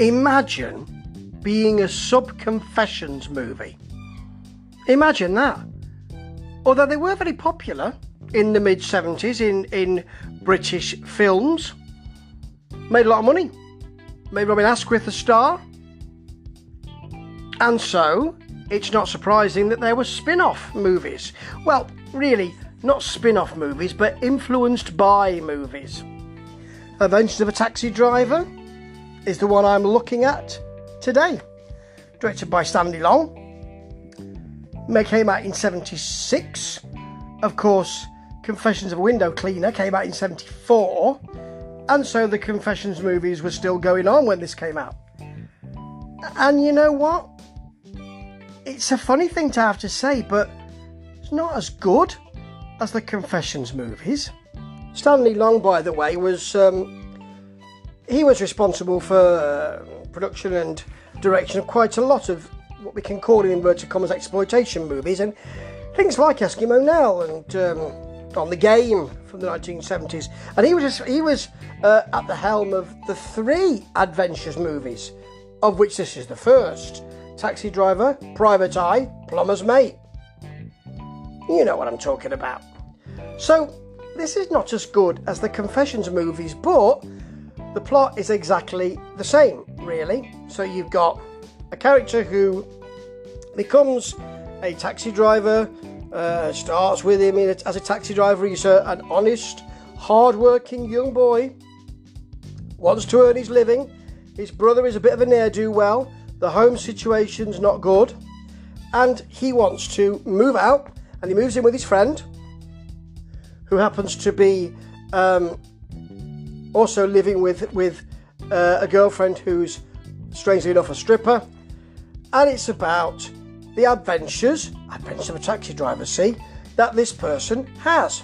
Imagine being a sub-confessions movie. Imagine that. Although they were very popular in the mid-70s in British films. Made a lot of money. Made Robin Asquith a star. And so, it's not surprising that there were spin-off movies. Well, really, not spin-off movies, but influenced by movies. Adventures of a Taxi Driver is the one I'm looking at today. Directed by Stanley Long. It came out in 76. Of course, Confessions of a Window Cleaner came out in 74. And so the Confessions movies were still going on when this came out. And you know what? It's a funny thing to have to say, but it's not as good as the Confessions movies. Stanley Long, by the way, was he was responsible for production and direction of quite a lot of what we can call in inverted commas exploitation movies, and things like Eskimo Nell and On the Game from the 1970s. And he was at the helm of the three Adventures movies, of which this is the first. Taxi Driver, Private Eye, Plumber's Mate. You know what I'm talking about. So, this is not as good as the Confessions movies, but the plot is exactly the same, really. So you've got a character who becomes a taxi driver, starts with him as a taxi driver. He's an honest, hard-working young boy, wants to earn his living. His brother is a bit of a ne'er-do-well. The home situation's not good. And he wants to move out, and he moves in with his friend, who happens to be also living with a girlfriend who's, strangely enough, a stripper. And it's about the adventures of a taxi driver, see, that this person has.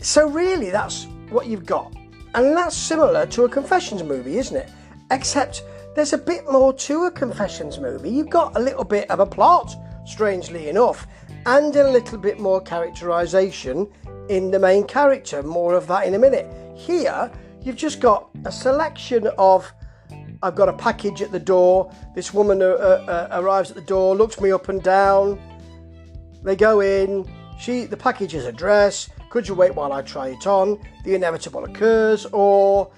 So really, that's what you've got. And that's similar to a Confessions movie, isn't it? Except there's a bit more to a Confessions movie. You've got a little bit of a plot, strangely enough, and a little bit more characterisation in the main character. More of that in a minute. Here, you've just got a selection of, I've got a package at the door, this woman arrives at the door, looks me up and down, they go in, the package is a dress, could you wait while I try it on, the inevitable occurs, or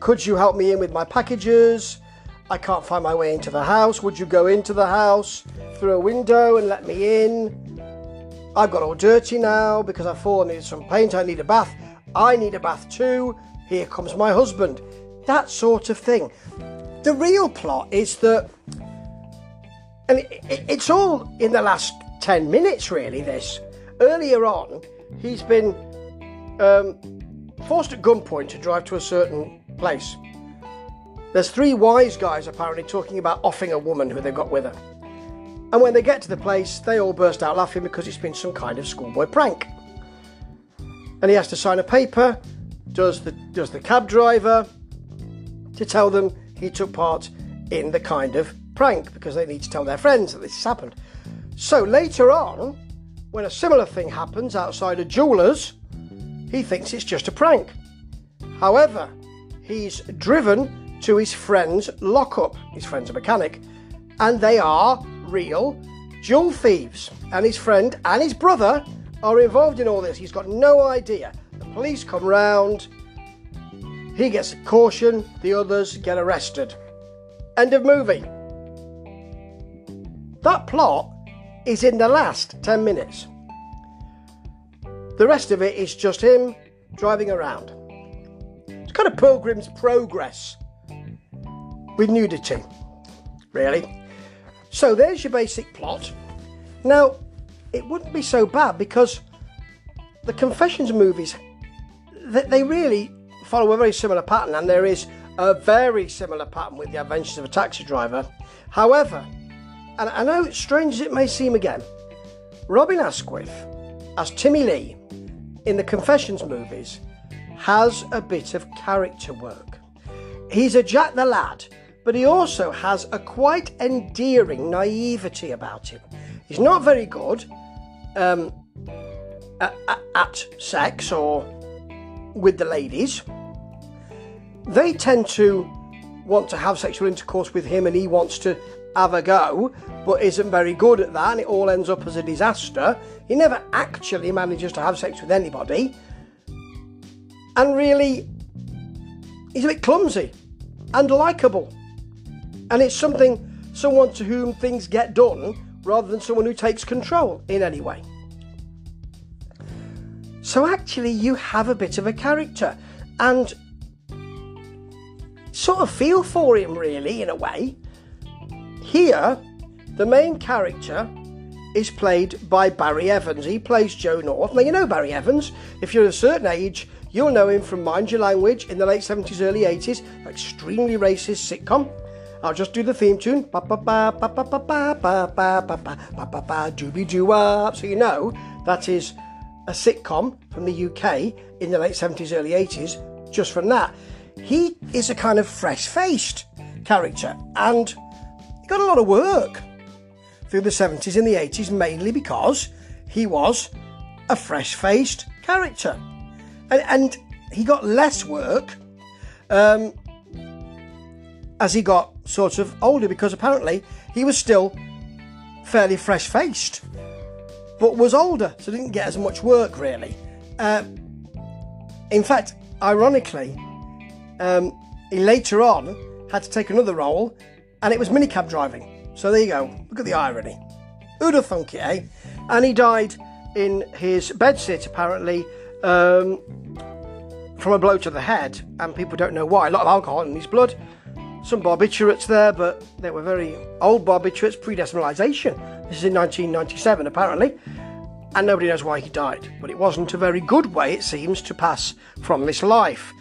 could you help me in with my packages, I can't find my way into the house, would you go into the house through a window and let me in, I've got all dirty now because I've fallen into some paint, I need a bath, I need a bath too, here comes my husband. That sort of thing. The real plot is that, and it's all in the last 10 minutes really, this. Earlier on, he's been forced at gunpoint to drive to a certain place. There's three wise guys apparently talking about offing a woman who they've got with her. And when they get to the place, they all burst out laughing because it's been some kind of schoolboy prank. And he has to sign a paper, does the cab driver, to tell them he took part in the kind of prank, because they need to tell their friends that this has happened. So later on, when a similar thing happens outside a jeweller's, he thinks it's just a prank. However, he's driven to his friend's lockup. His friend's a mechanic, and they are real jewel thieves. And his friend and his brother are involved in all this. He's got no idea. The police come round. He gets a caution, the others get arrested. End of movie. That plot is in the last 10 minutes. The rest of it is just him driving around. It's kind of Pilgrim's Progress with nudity, really. So there's your basic plot. Now, it wouldn't be so bad because the Confessions movies, they really follow a very similar pattern, and there is a very similar pattern with the Adventures of a Taxi Driver. However, and I know it's strange as it may seem again, Robin Asquith as Timmy Lee in the Confessions movies has a bit of character work. He's a Jack the Lad, but he also has a quite endearing naivety about him. He's not very good at sex or with the ladies, They tend to want to have sexual intercourse with him and he wants to have a go, but isn't very good at that, and it all ends up as a disaster. He never actually manages to have sex with anybody. And really, he's a bit clumsy and likeable. And it's someone to whom things get done rather than someone who takes control in any way. So actually you have a bit of a character and sort of feel for him really in a way. Here, the main character is played by Barry Evans. He plays Joe North. Now, you know Barry Evans. If you're a certain age, you'll know him from Mind Your Language in the late 70s, early 80s, an extremely racist sitcom. I'll just do the theme tune. Ba ba ba ba ba ba ba ba ba ba ba ba ba dooby doo wop. So you know that is a sitcom from the UK in the late 70s, early 80s, just from that. He is a kind of fresh-faced character and he got a lot of work through the 70s and the 80s, mainly because he was a fresh-faced character. And he got less work as he got sort of older, because apparently he was still fairly fresh-faced but was older, so didn't get as much work really. In fact, ironically, he later on had to take another role and it was minicab driving. So there you go, look at the irony. Who'd have thunk it, eh? And he died in his bedsit apparently, from a blow to the head, and people don't know why. A lot of alcohol in his blood, some barbiturates there, but they were very old barbiturates, pre-decimalisation. This is in 1997 apparently, and nobody knows why he died, but it wasn't a very good way, it seems, to pass from this life.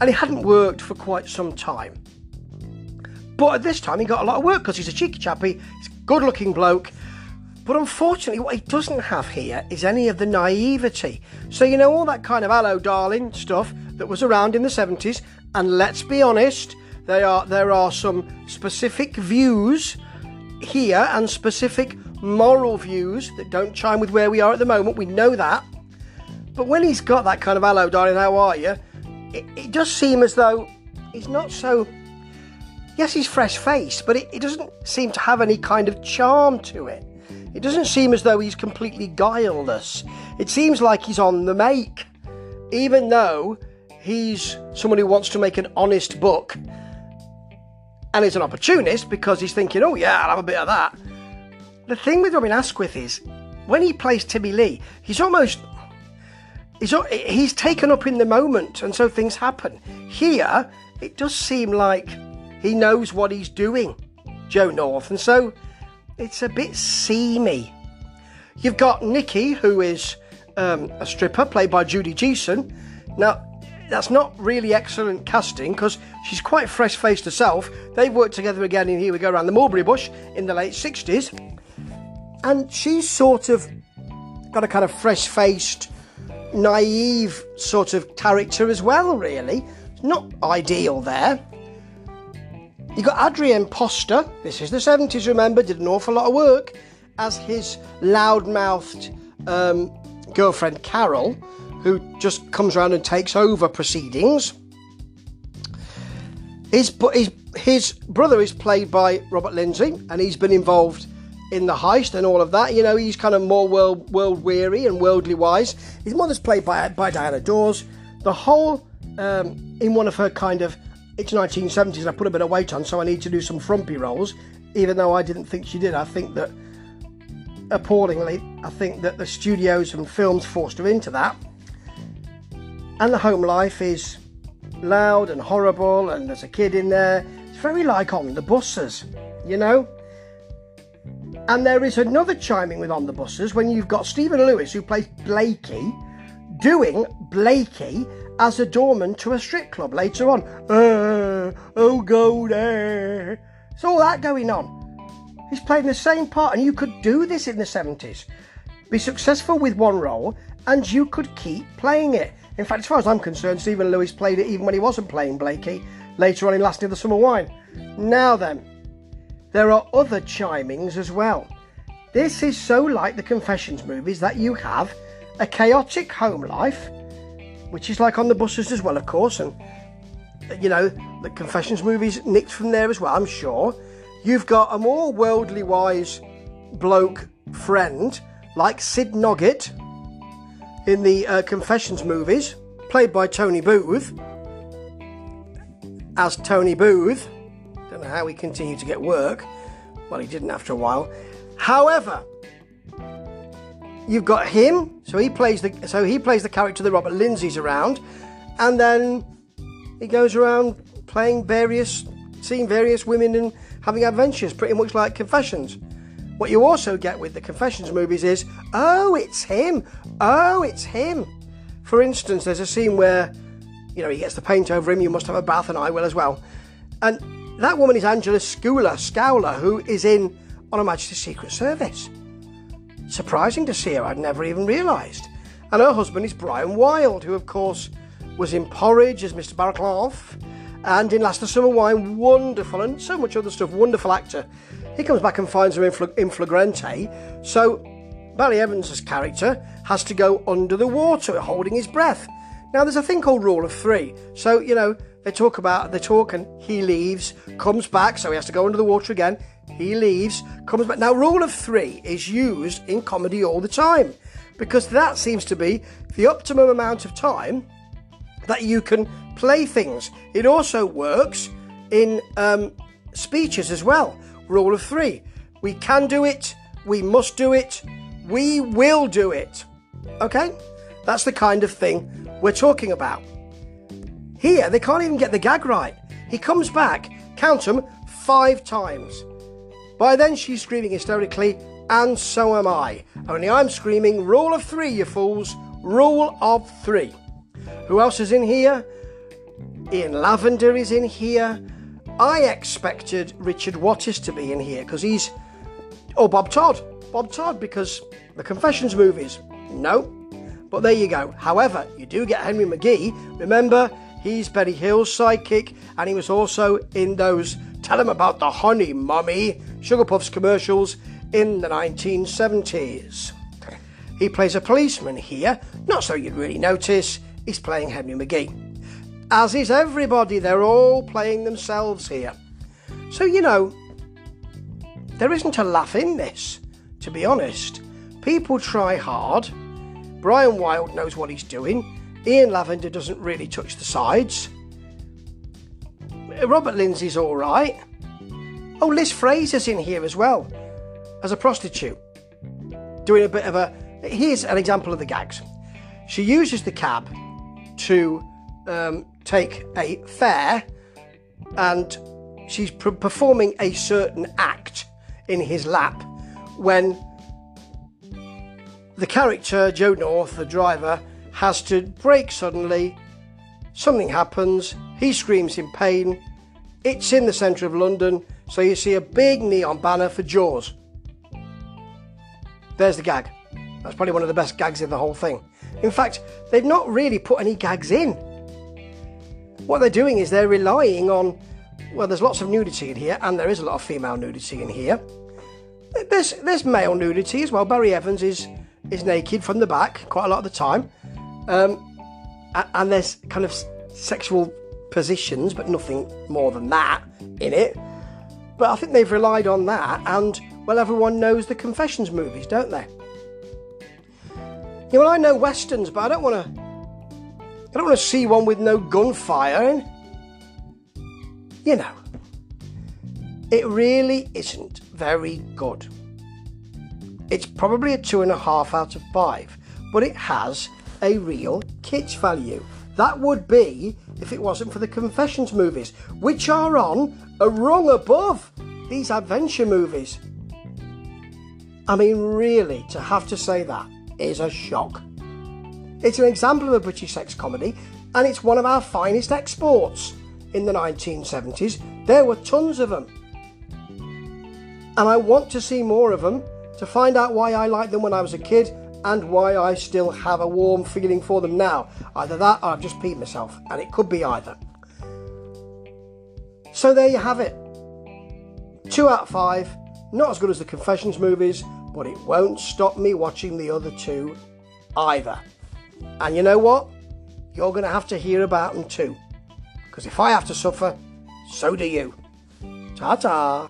And he hadn't worked for quite some time, but at this time he got a lot of work because he's a cheeky chappy, he's a good looking bloke. But unfortunately, what he doesn't have here is any of the naivety. So, you know, all that kind of hello, darling stuff that was around in the 70s. And let's be honest, there are some specific views here and specific moral views that don't chime with where we are at the moment. We know that. But when he's got that kind of hello, darling, how are you? It does seem as though he's not so... Yes, he's fresh-faced, but it doesn't seem to have any kind of charm to it. It doesn't seem as though he's completely guileless. It seems like he's on the make, even though he's someone who wants to make an honest book and is an opportunist because he's thinking, oh yeah, I'll have a bit of that. The thing with Robin Asquith is, when he plays Timmy Lee, he's taken up in the moment, and so things happen. Here, it does seem like he knows what he's doing, Joe North, and so... it's a bit seamy. You've got Nikki, who is a stripper, played by Judy Gieson. Now, that's not really excellent casting because she's quite fresh-faced herself. They've worked together again in Here We Go Around the Mulberry Bush in the late 60s. And she's sort of got a kind of fresh-faced, naive sort of character as well, really. It's not ideal there. You got Adrienne Posta, this is the 70s, remember, did an awful lot of work as his loud-mouthed girlfriend Carol, who just comes around and takes over proceedings. His brother is played by Robert Lindsay, and he's been involved in the heist and all of that. You know, he's kind of more world-weary and worldly-wise. His mother's played by Diana Dors. The whole, in one of her kind of... It's 1970s and I put a bit of weight on, so I need to do some frumpy roles, even though I didn't think she did. I think that, appallingly, the studios and films forced her into that. And the home life is loud and horrible, and there's a kid in there. It's very like On the Buses, you know? And there is another chiming with On the Buses when you've got Stephen Lewis, who plays Blakey, doing Blakey as a doorman to a strip club later on. Oh, go there. It's all that going on. He's playing the same part, and you could do this in the 70s. Be successful with one role, and you could keep playing it. In fact, as far as I'm concerned, Stephen Lewis played it even when he wasn't playing Blakey, later on in Last of the Summer Wine. Now then, there are other chimings as well. This is so like the Confessions movies that you have a chaotic home life, which is like On the Buses as well, of course, and you know, the Confessions movies nicked from there as well, I'm sure. You've got a more worldly wise bloke friend like Sid Noggett in the Confessions movies, played by Tony Booth, as Tony Booth. Don't know how he continued to get work. Well, he didn't after a while. However, you've got him, so he plays the character that Robert Lindsay's around, and then he goes around seeing various women and having adventures, pretty much like Confessions. What you also get with the Confessions movies is, oh, it's him. For instance, there's a scene where, you know, he gets the paint over him, you must have a bath, and I will as well. And that woman is Angela Scoular, who is in On Her Majesty's Secret Service. Surprising to see her, I'd never even realised. And her husband is Brian Wilde, who, of course, was in Porridge as Mr. Baraklov, and in Last of the Summer Wine, wonderful, and so much other stuff, wonderful actor. He comes back and finds her in flagrante, so Barry Evans' character has to go under the water, holding his breath. Now, there's a thing called Rule of Three, so, you know, they talk and he leaves, comes back, so he has to go under the water again, he leaves, comes back. Now, Rule of Three is used in comedy all the time, because that seems to be the optimum amount of time that you can play things. It also works in speeches as well. Rule of Three. We can do it. We must do it. We will do it. Okay? That's the kind of thing we're talking about. Here, they can't even get the gag right. He comes back, count them, 5 times. By then, she's screaming hysterically, and so am I. Only I'm screaming, Rule of Three, you fools. Rule of Three. Who else is in here? Ian Lavender is in here. I expected Richard Wattis to be in here because he's... Oh, Bob Todd, because the Confessions movies. No, but there you go. However, you do get Henry McGee. Remember, he's Betty Hill's sidekick, and he was also in those Tell Him About the Honey, Mummy, Sugar Puffs commercials in the 1970s. He plays a policeman here, not so you'd really notice. He's playing Henry McGee. As is everybody, they're all playing themselves here. So, you know, there isn't a laugh in this, to be honest. People try hard. Brian Wilde knows what he's doing. Ian Lavender doesn't really touch the sides. Robert Lindsay's all right. Oh, Liz Fraser's in here as well, as a prostitute. Doing a bit of a... Here's an example of the gags. She uses the cab to take a fare, and she's performing a certain act in his lap when the character, Joe North, the driver, has to brake suddenly. Something happens. He screams in pain. It's in the centre of London, so you see a big neon banner for Jaws. There's the gag. That's probably one of the best gags in the whole thing. In fact, they've not really put any gags in. What they're doing is they're relying on, well, there's lots of nudity in here, and there is a lot of female nudity in here. There's male nudity as well. Barry Evans is naked from the back quite a lot of the time. And there's kind of sexual positions, but nothing more than that in it. But I think they've relied on that, and, well, everyone knows the Confessions movies, don't they? Yeah, well, I know westerns, but I don't want to see one with no gunfire in. You know, it really isn't very good. It's probably a 2.5 out of 5, but it has a real kitsch value. That would be if it wasn't for the Confessions movies, which are on a rung above these adventure movies. I mean, really, to have to say that is a shock. It's an example of a British sex comedy, and it's one of our finest exports in the 1970s. There were tons of them, and I want to see more of them to find out why I liked them when I was a kid and why I still have a warm feeling for them now. Either that or I've just peed myself, and it could be either. So there you have it. 2 out of 5, not as good as the Confessions movies, but it won't stop me watching the other two either. And you know what? You're going to have to hear about them too. because if I have to suffer, so do you. Ta-ta!